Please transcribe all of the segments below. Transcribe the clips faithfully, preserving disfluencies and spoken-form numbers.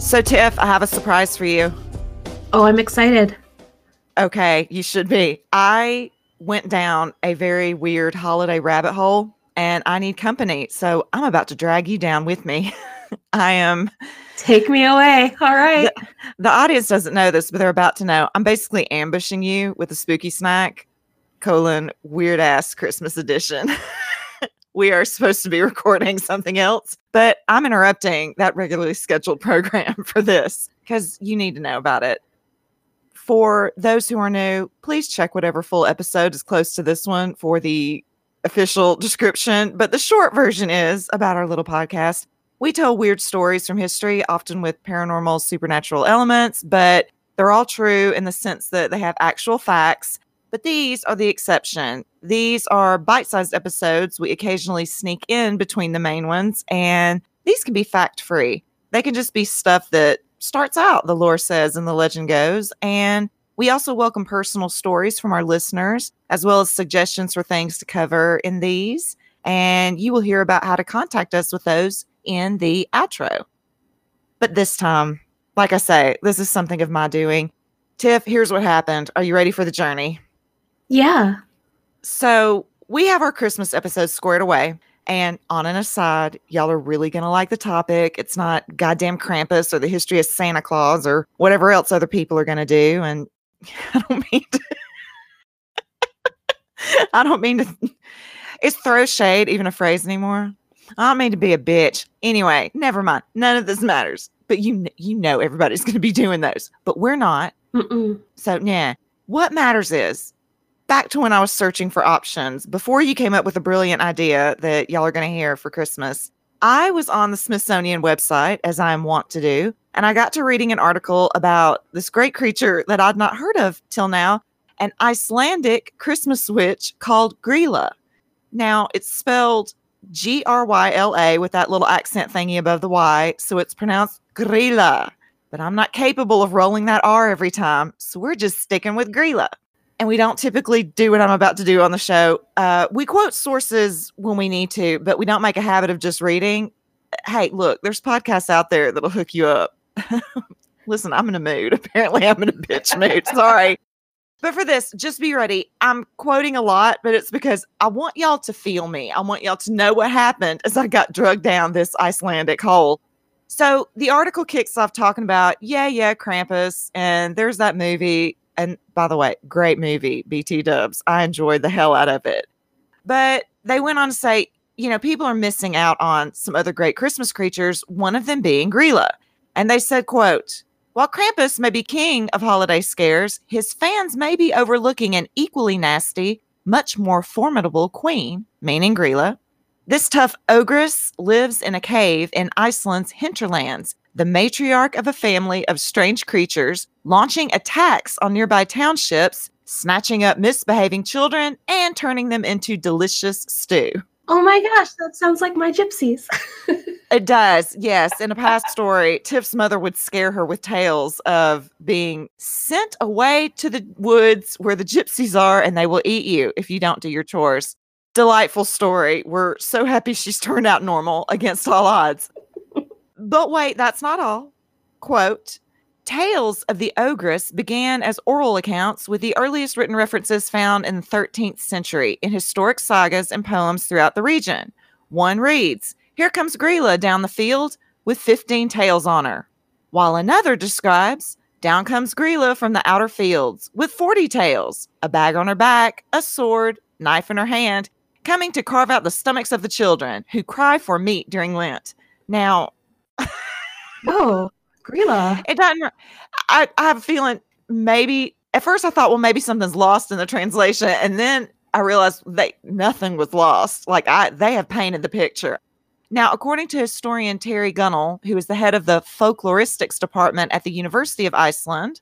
So, Tiff, I have a surprise for you. Oh, I'm excited. Okay, you should be. I went down a very weird holiday rabbit hole, and I need company. So I'm about to drag you down with me. I am... Take me away. All right. The, the audience doesn't know this, but they're about to know. I'm basically ambushing you with a spooky snack, colon, weird-ass Christmas edition. We are supposed to be recording something else, but I'm interrupting that regularly scheduled program for this because you need to know about it. For those who are new, please check whatever full episode is close to this one for the official description. But the short version is about our little podcast. We tell weird stories from history, often with paranormal, supernatural elements, but they're all true in the sense that they have actual facts. But these are the exception. These are bite-sized episodes we occasionally sneak in between the main ones, and these can be fact-free. They can just be stuff that starts out, the lore says and the legend goes. And we also welcome personal stories from our listeners, as well as suggestions for things to cover in these. And you will hear about how to contact us with those in the outro. But this time, like I say, this is something of my doing. Tiff, here's what happened. Are you ready for the journey? Yeah. So we have our Christmas episode squared away. And on an aside, y'all are really going to like the topic. It's not goddamn Krampus or the history of Santa Claus or whatever else other people are going to do. And I don't mean to. I don't mean to. Is throw shade even a phrase anymore? I don't mean to be a bitch. Anyway, never mind. None of this matters. But you, you know everybody's going to be doing those. But we're not. Mm-mm. So, yeah. What matters is, back to when I was searching for options, before you came up with a brilliant idea that y'all are going to hear for Christmas, I was on the Smithsonian website, as I am wont to do, and I got to reading an article about this great creature that I'd not heard of till now, an Icelandic Christmas witch called Grýla. Now, it's spelled G R Y L A with that little accent thingy above the Y, so it's pronounced Grýla. But I'm not capable of rolling that R every time, so we're just sticking with Grýla. And we don't typically do what I'm about to do on the show. Uh, we quote sources when we need to, but we don't make a habit of just reading. Hey, look, there's podcasts out there that'll hook you up. Listen, I'm in a mood. Apparently, I'm in a bitch mood. Sorry. But for this, just be ready. I'm quoting a lot, but it's because I want y'all to feel me. I want y'all to know what happened as I got drugged down this Icelandic hole. So the article kicks off talking about, yeah, yeah, Krampus. And there's that movie. And by the way, great movie, B T dubs. I enjoyed the hell out of it. But they went on to say, you know, people are missing out on some other great Christmas creatures, one of them being Grýla. And they said, quote, while Krampus may be king of holiday scares, his fans may be overlooking an equally nasty, much more formidable queen, meaning Grýla. This tough ogress lives in a cave in Iceland's hinterlands, the matriarch of a family of strange creatures, launching attacks on nearby townships, snatching up misbehaving children, and turning them into delicious stew. Oh my gosh, that sounds like my gypsies. It does, yes. In a past story, Tiff's mother would scare her with tales of being sent away to the woods where the gypsies are and they will eat you if you don't do your chores. Delightful story. We're so happy she's turned out normal against all odds. But wait, that's not all. Quote, tales of the ogress began as oral accounts with the earliest written references found in the thirteenth century in historic sagas and poems throughout the region. One reads, here comes Grýla down the field with fifteen tails on her. While another describes, down comes Grýla from the outer fields with forty tails, a bag on her back, a sword, knife in her hand, coming to carve out the stomachs of the children who cry for meat during Lent. Now, oh, Grýla. It doesn't. I, I have a feeling maybe at first I thought, well, maybe something's lost in the translation. And then I realized that nothing was lost. Like I, they have painted the picture. Now, according to historian Terry Gunnell, who is the head of the folkloristics department at the University of Iceland,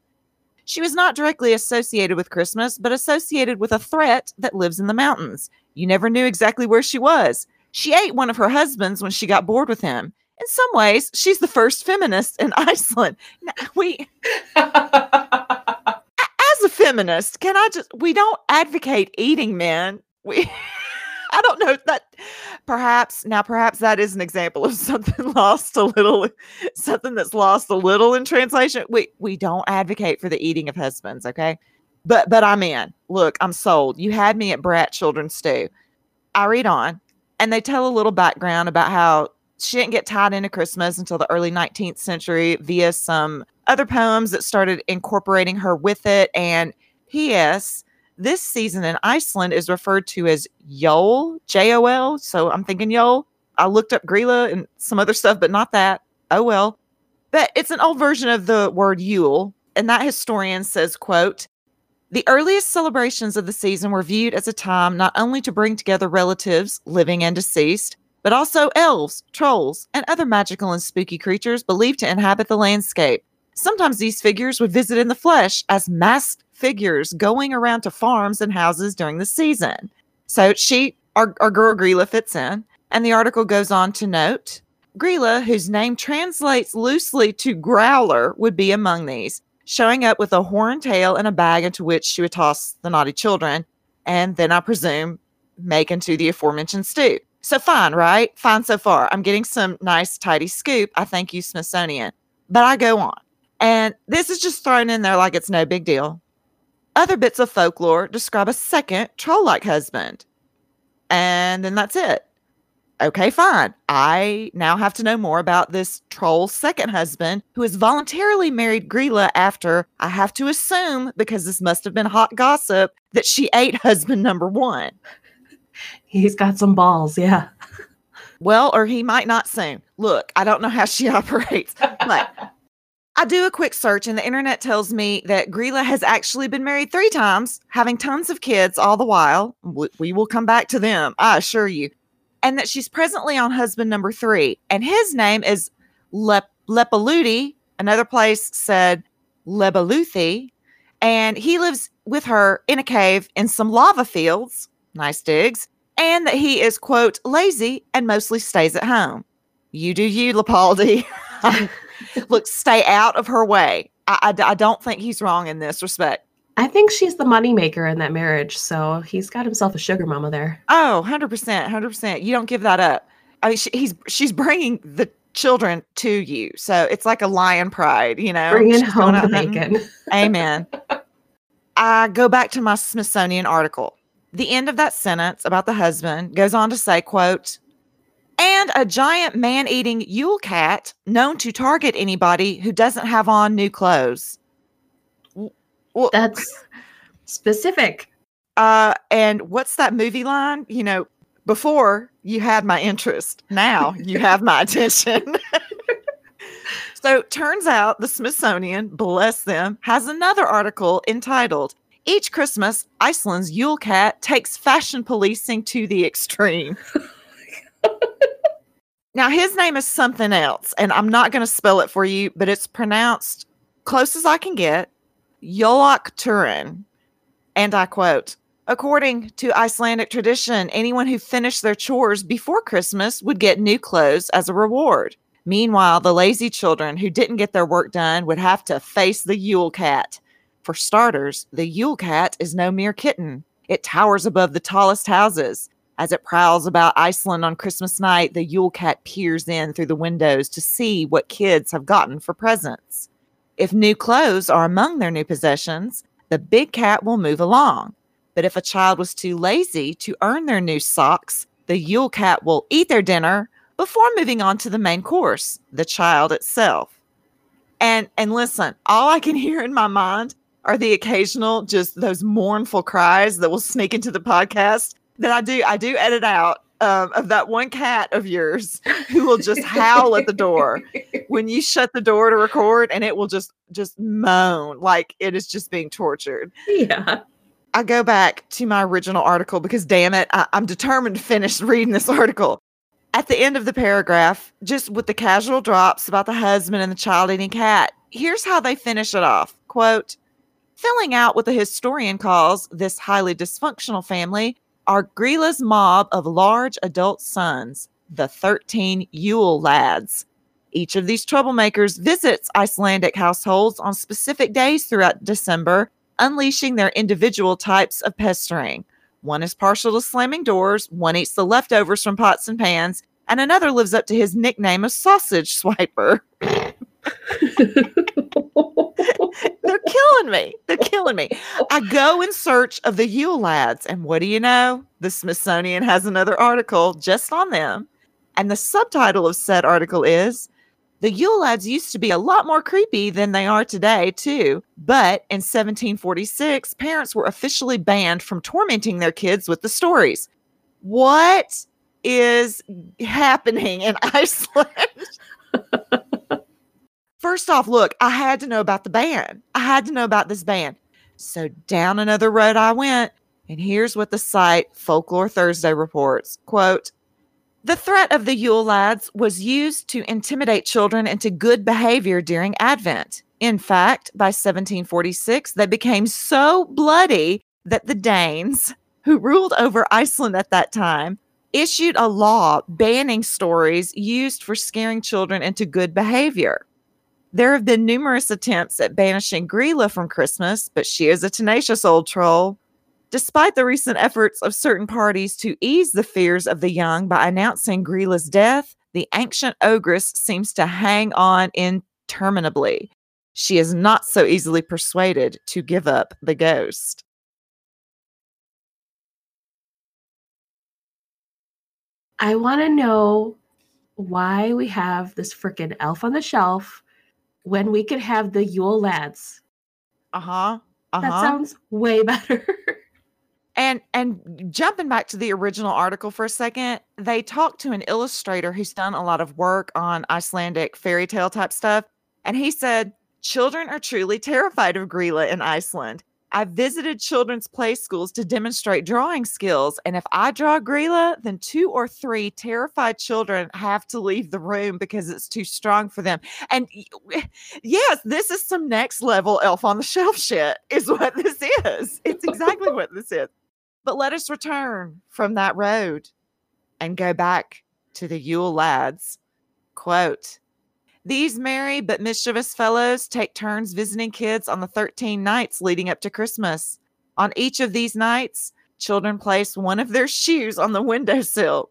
she was not directly associated with Christmas, but associated with a threat that lives in the mountains. You never knew exactly where she was. She ate one of her husbands when she got bored with him. In some ways, she's the first feminist in Iceland. Now, we, as a feminist, can I just, we don't advocate eating men. We, I don't know that perhaps, now perhaps that is an example of something lost a little, something that's lost a little in translation. We, we don't advocate for the eating of husbands. Okay. But, but I'm in, look, I'm sold. You had me at brat children stew. I read on, and they tell a little background about how she didn't get tied into Christmas until the early nineteenth century via some other poems that started incorporating her with it. And P S this season in Iceland is referred to as Jól, J O L. So I'm thinking Jól. I looked up Grýla and some other stuff, but not that. Oh, well. But it's an old version of the word Yule. And that historian says, quote, the earliest celebrations of the season were viewed as a time not only to bring together relatives, living and deceased, but also elves, trolls, and other magical and spooky creatures believed to inhabit the landscape. Sometimes these figures would visit in the flesh as masked figures going around to farms and houses during the season. So she, our, our girl Grýla, fits in. And the article goes on to note, Grýla, whose name translates loosely to growler, would be among these, showing up with a horned tail and a bag into which she would toss the naughty children, and then I presume make into the aforementioned stew. So fine, right? Fine so far. I'm getting some nice, tidy scoop. I thank you, Smithsonian. But I go on. And this is just thrown in there like it's no big deal. Other bits of folklore describe a second troll-like husband. And then that's it. Okay, fine. I now have to know more about this troll's second husband who has voluntarily married Grýla after, I have to assume, because this must have been hot gossip, that she ate husband number one. He's got some balls, yeah. Well, or he might not soon. Look, I don't know how she operates. Like, I do a quick search and the internet tells me that Grýla has actually been married three times, having tons of kids all the while. We, we will come back to them, I assure you. And that she's presently on husband number three. And his name is Le- Leppalúði. Another place said Leppalúði. And he lives with her in a cave in some lava fields. Nice digs. And that he is, quote, lazy and mostly stays at home. You do you, Leppalúði. Look, stay out of her way. I, I, I don't think he's wrong in this respect. I think she's the moneymaker in that marriage, so he's got himself a sugar mama there. Oh, one hundred percent, one hundred percent. You don't give that up. I mean, she, he's she's bringing the children to you, so it's like a lion pride, you know. Bringing home the bacon. Amen. I go back to my Smithsonian article. The end of that sentence about the husband goes on to say, quote, and a giant man-eating Yule cat known to target anybody who doesn't have on new clothes. Well, that's specific. Uh, and what's that movie line? You know, before you had my interest. Now you have my attention. So turns out the Smithsonian, bless them, has another article entitled, Each Christmas, Iceland's Yule Cat Takes Fashion Policing to the Extreme. Now his name is something else, and I'm not going to spell it for you, but it's pronounced close as I can get. Jólakötturinn, and I quote, according to Icelandic tradition, anyone who finished their chores before Christmas would get new clothes as a reward. Meanwhile, the lazy children who didn't get their work done would have to face the Yule cat. For starters, the Yule cat is no mere kitten. It towers above the tallest houses. As it prowls about Iceland on Christmas night, the Yule cat peers in through the windows to see what kids have gotten for presents. If new clothes are among their new possessions, the big cat will move along. But if a child was too lazy to earn their new socks, the Yule cat will eat their dinner before moving on to the main course, the child itself. And and listen, all I can hear in my mind are the occasional, just those mournful cries that will sneak into the podcast that I do, I do edit out. Um, of that one cat of yours who will just howl at the door when you shut the door to record, and it will just just moan like it is just being tortured. Yeah. I go back to my original article because, damn it, I, I'm determined to finish reading this article. At the end of the paragraph, just with the casual drops about the husband and the child-eating cat, here's how they finish it off. Quote, filling out what the historian calls this highly dysfunctional family are Grýla's mob of large adult sons, the thirteen Yule Lads. Each of these troublemakers visits Icelandic households on specific days throughout December, unleashing their individual types of pestering. One is partial to slamming doors, one eats the leftovers from pots and pans, and another lives up to his nickname of Sausage Swiper. They're killing me. They're killing me. I go in search of the Yule Lads, and what do you know? The Smithsonian has another article just on them. And the subtitle of said article is, "The Yule Lads used to be a lot more creepy than they are today, too. But in seventeen forty-six, parents were officially banned from tormenting their kids with the stories." What is happening in Iceland? First off, look, I had to know about the ban. I had to know about this ban. So down another road I went, and here's what the site Folklore Thursday reports. Quote, "The threat of the Yule Lads was used to intimidate children into good behavior during Advent. In fact, by seventeen forty-six, they became so bloody that the Danes, who ruled over Iceland at that time, issued a law banning stories used for scaring children into good behavior. There have been numerous attempts at banishing Grýla from Christmas, but she is a tenacious old troll. Despite the recent efforts of certain parties to ease the fears of the young by announcing Grýla's death, the ancient ogress seems to hang on interminably. She is not so easily persuaded to give up the ghost." I want to know why we have this freaking elf on the shelf when we could have the Yule Lads. Uh-huh. Uh-huh. That sounds way better. And and jumping back to the original article for a second, they talked to an illustrator who's done a lot of work on Icelandic fairy tale type stuff. And he said, "Children are truly terrified of Grýla in Iceland. I visited children's play schools to demonstrate drawing skills. And if I draw Grýla, then two or three terrified children have to leave the room because it's too strong for them." And yes, this is some next level elf on the shelf shit is what this is. It's exactly what this is. But let us return from that road and go back to the Yule Lads. Quote, "These merry but mischievous fellows take turns visiting kids on the thirteen nights leading up to Christmas. On each of these nights, children place one of their shoes on the windowsill.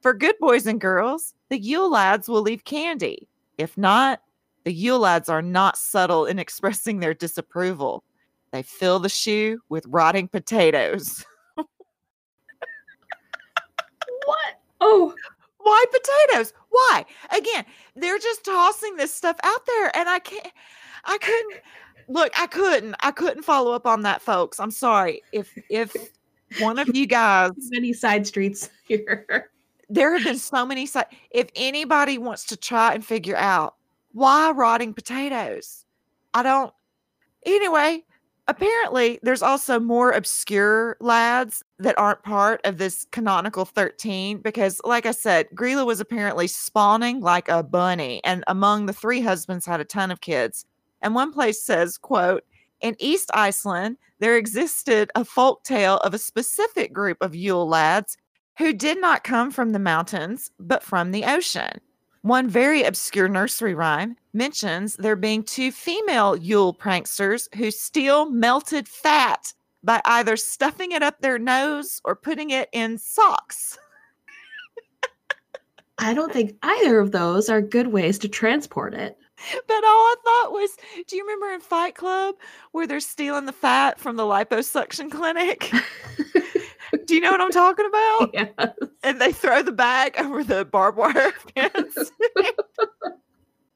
For good boys and girls, the Yule Lads will leave candy. If not, the Yule Lads are not subtle in expressing their disapproval. They fill the shoe with rotting potatoes." What? Oh, why potatoes? Why? Again, they're just tossing this stuff out there. And I can't, I couldn't, look, I couldn't, I couldn't follow up on that, folks. I'm sorry. If, if one of you guys, many side streets here, there have been so many side. If anybody wants to try and figure out why rotting potatoes, I don't, anyway, apparently there's also more obscure lads that aren't part of this canonical thirteen, because like I said, Grýla was apparently spawning like a bunny, and among the three husbands had a ton of kids. And one place says, quote, "In East Iceland, there existed a folk tale of a specific group of Yule Lads who did not come from the mountains, but from the ocean. One very obscure nursery rhyme mentions there being two female Yule pranksters who steal melted fat by either stuffing it up their nose or putting it in socks." I don't think either of those are good ways to transport it. But all I thought was, do you remember in Fight Club where they're stealing the fat from the liposuction clinic? Do you know what I'm talking about? Yes. And they throw the bag over the barbed wire fence.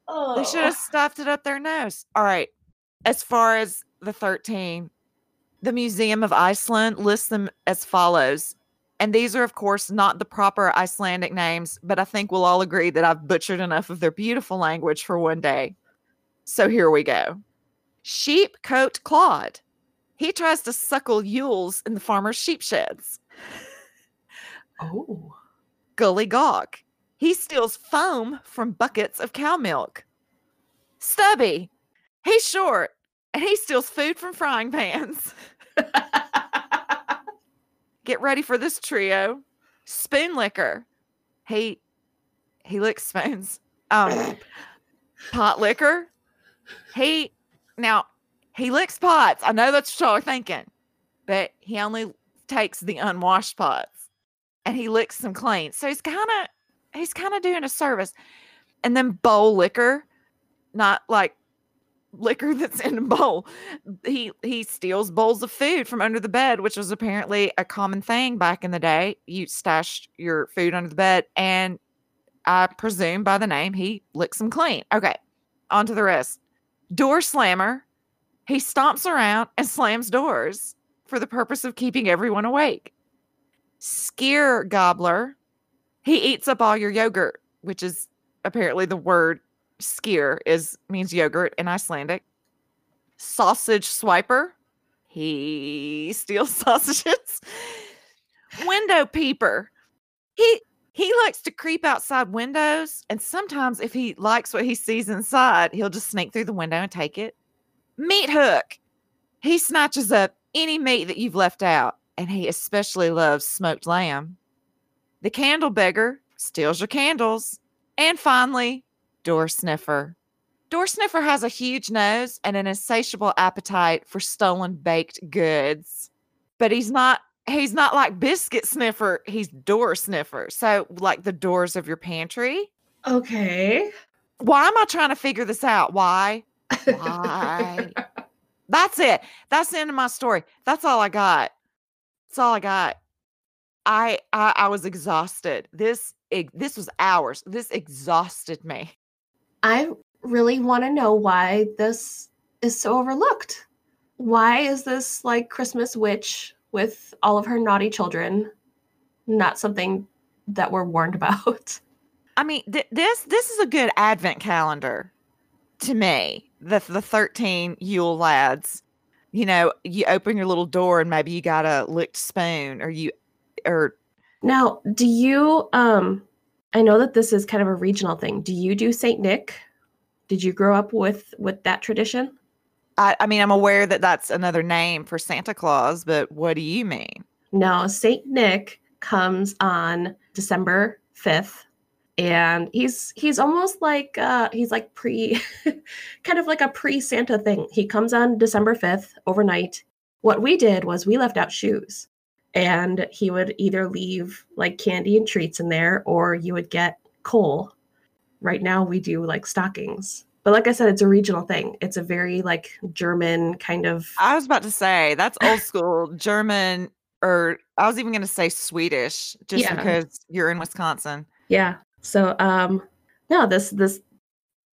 Oh. They should have stuffed it up their nose. All right. As far as the thirteen, the Museum of Iceland lists them as follows. And these are, of course, not the proper Icelandic names, but I think we'll all agree that I've butchered enough of their beautiful language for one day. So here we go. Sheep coat Claude. He tries to suckle Yules in the farmer's sheep sheds. Oh. Gully Gawk. He steals foam from buckets of cow milk. Stubby. He's short, and he steals food from frying pans. Get ready for this trio. Spoon liquor. He he licks spoons. Um, pot liquor. He now he licks pots. I know that's what y'all are thinking, but he only takes the unwashed pots, and he licks them clean. So he's kind of he's kind of doing a service. And then bowl liquor, not like liquor that's in a bowl. He he steals bowls of food from under the bed, which was apparently a common thing back in the day. You stashed your food under the bed, and I presume by the name, he licks them clean. Okay, on to the rest. Door slammer. He stomps around and slams doors for the purpose of keeping everyone awake. Skier gobbler. He eats up all your yogurt, which is apparently the word skier is means yogurt in Icelandic. Sausage swiper. He steals sausages. Window peeper. He he likes to creep outside windows, and sometimes if he likes what he sees inside, he'll just sneak through the window and take it. Meat hook. He snatches up any meat that you've left out, and he especially loves smoked lamb. The candle beggar steals your candles. And finally, door sniffer. Door sniffer has a huge nose and an insatiable appetite for stolen baked goods. But he's not he's not like biscuit sniffer, he's door sniffer. So like the doors of your pantry. Okay. Why am I trying to figure this out? Why? Why? That's it. That's the end of my story. That's all I got. That's all I got. I I, I was exhausted. This this was hours. This exhausted me. I really want to know why this is so overlooked. Why is this like Christmas witch with all of her naughty children not something that we're warned about? I mean, th- this this is a good advent calendar to me. The the thirteen Yule Lads. You know, you open your little door and maybe you got a licked spoon or you or now, do you, um, I know that this is kind of a regional thing. Do you do Saint Nick? Did you grow up with, with that tradition? I, I mean, I'm aware that that's another name for Santa Claus, but what do you mean? No, Saint Nick comes on December fifth, and he's, he's almost like, uh, he's like pre, kind of like a pre-Santa thing. He comes on December fifth overnight. What we did was we left out shoes. And he would either leave like candy and treats in there, or you would get coal. Right now we do like stockings. But like I said, it's a regional thing. It's a very like German kind of. I was about to say that's old school German, or I was even going to say Swedish just yeah. because you're in Wisconsin. Yeah. So um, no, this this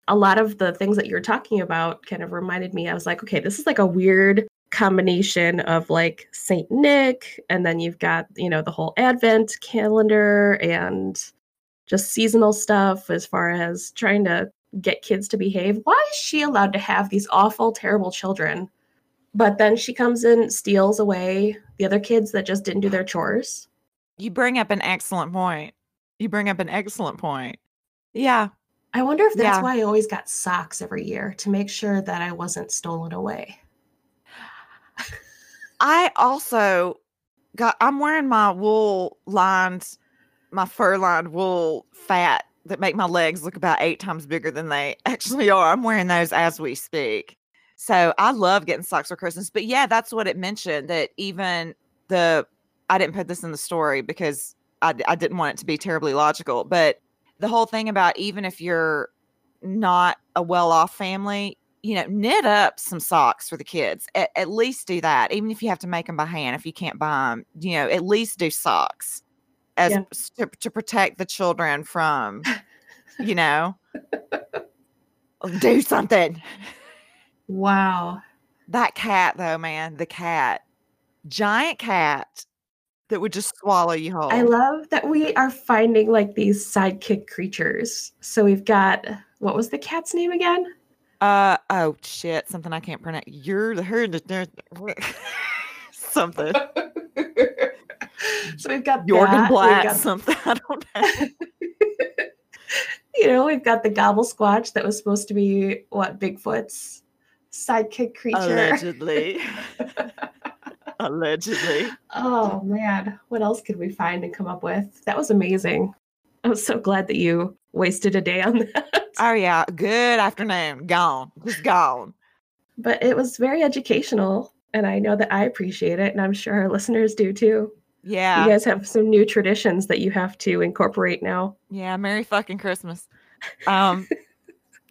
a lot of the things that you're talking about kind of reminded me. I was like, okay, this is like a weird combination of like Saint Nick, and then you've got, you know, the whole advent calendar and just seasonal stuff as far as trying to get kids to behave. Why is she allowed to have these awful, terrible children? But then she comes in, steals away the other kids that just didn't do their chores. You bring up an excellent point. You bring up an excellent point. Yeah. I wonder if that's yeah. why I always got socks every year, to make sure that I wasn't stolen away. I also got, I'm wearing my wool lined, my fur lined wool fat that make my legs look about eight times bigger than they actually are. I'm wearing those as we speak. So I love getting socks for Christmas, but yeah, that's what it mentioned that even the, I didn't put this in the story because I, I didn't want it to be terribly logical, but the whole thing about even if you're not a well-off family, you know, knit up some socks for the kids. At, at least do that. Even if you have to make them by hand, if you can't buy them, you know, at least do socks as yeah. to, to protect the children from, you know, do something. Wow. That cat though, man, the cat, giant cat that would just swallow you whole. I love that we are finding like these sidekick creatures. So we've got, what was the cat's name again? Uh oh shit something I can't pronounce. You're the herd something. So we've got Jorgen Black got... something I don't know. You know, we've got the gobble squatch that was supposed to be what Bigfoot's sidekick creature allegedly. Allegedly. Oh, man. What else could we find and come up with? That was amazing. I was so glad that you wasted a day on that. Oh, yeah. Good afternoon. Gone. Just gone. But it was very educational, and I know that I appreciate it, and I'm sure our listeners do, too. Yeah. You guys have some new traditions that you have to incorporate now. Yeah. Merry fucking Christmas. Um,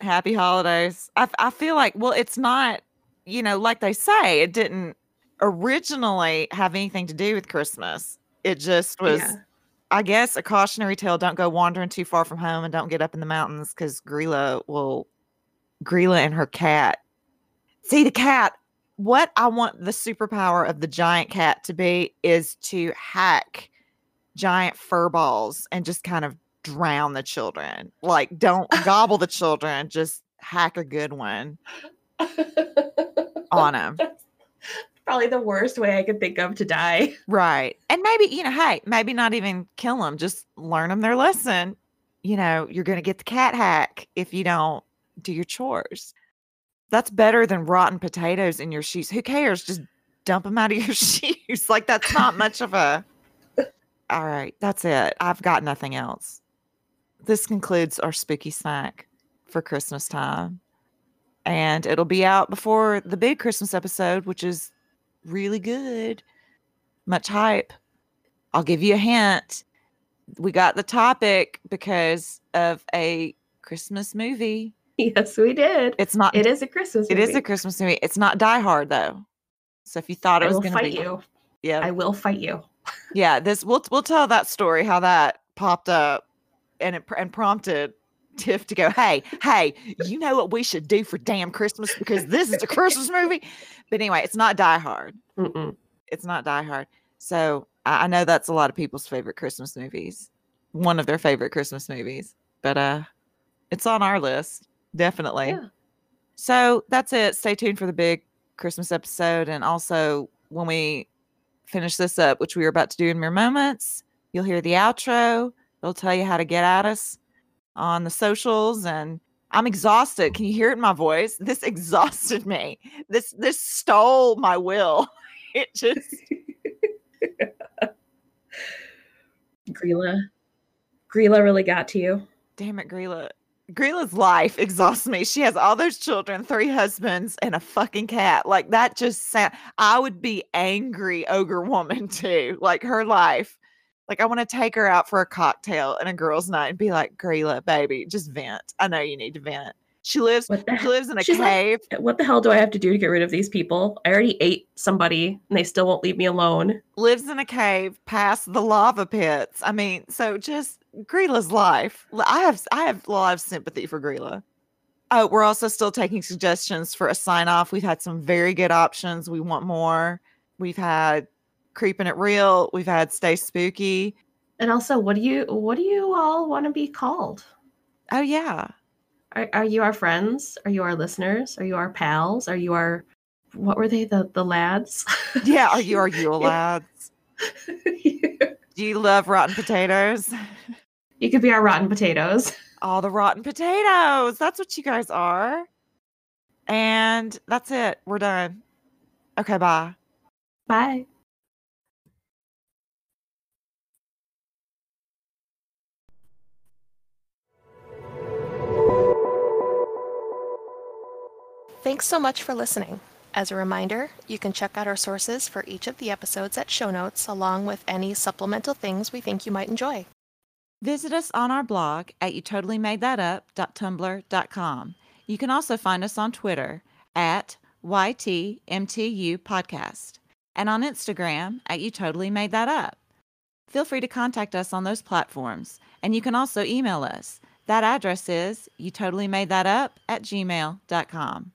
happy holidays. I, I feel like, well, it's not, you know, like they say, it didn't originally have anything to do with Christmas. It just was, yeah. I guess, a cautionary tale. Don't go wandering too far from home and don't get up in the mountains because Grýla will, Grýla and her cat. See, the cat, what I want the superpower of the giant cat to be is to hack giant fur balls and just kind of drown the children. Like, don't gobble the children, just hack a good one on them. That's probably the worst way I could think of to die. Right. And maybe, you know, hey, maybe not even kill them, just learn them their lesson. You know, you're going to get the cat hack if you don't do your chores. That's better than rotten potatoes in your shoes. Who cares? Just dump them out of your shoes. Like, that's not much of a... All right, that's it. I've got nothing else. This concludes our spooky snack for Christmas time. And it'll be out before the big Christmas episode, which is really good. Much hype. I'll give you a hint. We got the topic because of a Christmas movie. Yes, we did. It's not. It is a Christmas movie. It is a Christmas movie. It's not Die Hard, though. So if you thought it I was going to be... I will fight you. Yeah. I will fight you. Yeah, this we'll we'll tell that story, how that popped up and it and prompted Tiff to go, hey, hey, you know what we should do for damn Christmas because this is a Christmas movie. But anyway, it's not Die Hard. Mm-mm. It's not Die Hard. So I, I know that's a lot of people's favorite Christmas movies. One of their favorite Christmas movies. But uh, it's on our list. Definitely. Yeah. So that's it. Stay tuned for the big Christmas episode. And also when we finish this up, which we are about to do in mere moments, you'll hear the outro. It'll tell you how to get at us on the socials. And I'm exhausted. Can you hear it in my voice? This exhausted me. This, this stole my will. It just. Grýla. Grýla really got to you. Damn it, Grýla. Grýla's life exhausts me. She has all those children, three husbands, and a fucking cat. Like, that just sound. I would be angry ogre woman, too. Like, her life. Like, I want to take her out for a cocktail and a girls' night and be like, Grýla, baby, just vent. I know you need to vent. She lives She lives in a She's cave. Like, what the hell do I have to do to get rid of these people? I already ate somebody, and they still won't leave me alone. Lives in a cave past the lava pits. I mean, so just... Grýla's life. I have I have a lot of sympathy for Grýla. Oh, we're also still taking suggestions for a sign-off. We've had some very good options. We want more. We've had Creeping It Real. We've had Stay Spooky. And also, what do you what do you all want to be called? Oh, yeah. Are, are you our friends? Are you our listeners? Are you our pals? Are you our, what were they, the, the lads? Yeah, are you our Yule Lads? Yeah. Do you love rotten potatoes? You could be our rotten potatoes. All the rotten potatoes. That's what you guys are. And that's it. We're done. Okay, bye. Bye. Thanks so much for listening. As a reminder, you can check out our sources for each of the episodes at show notes, along with any supplemental things we think you might enjoy. Visit us on our blog at you totally made that up dot tumblr dot com. You can also find us on Twitter at Y T M T U Podcast and on Instagram at YouTotallyMadeThatUp. Feel free to contact us on those platforms, and you can also email us. That address is YouTotallyMadeThatUp at gmail dot com.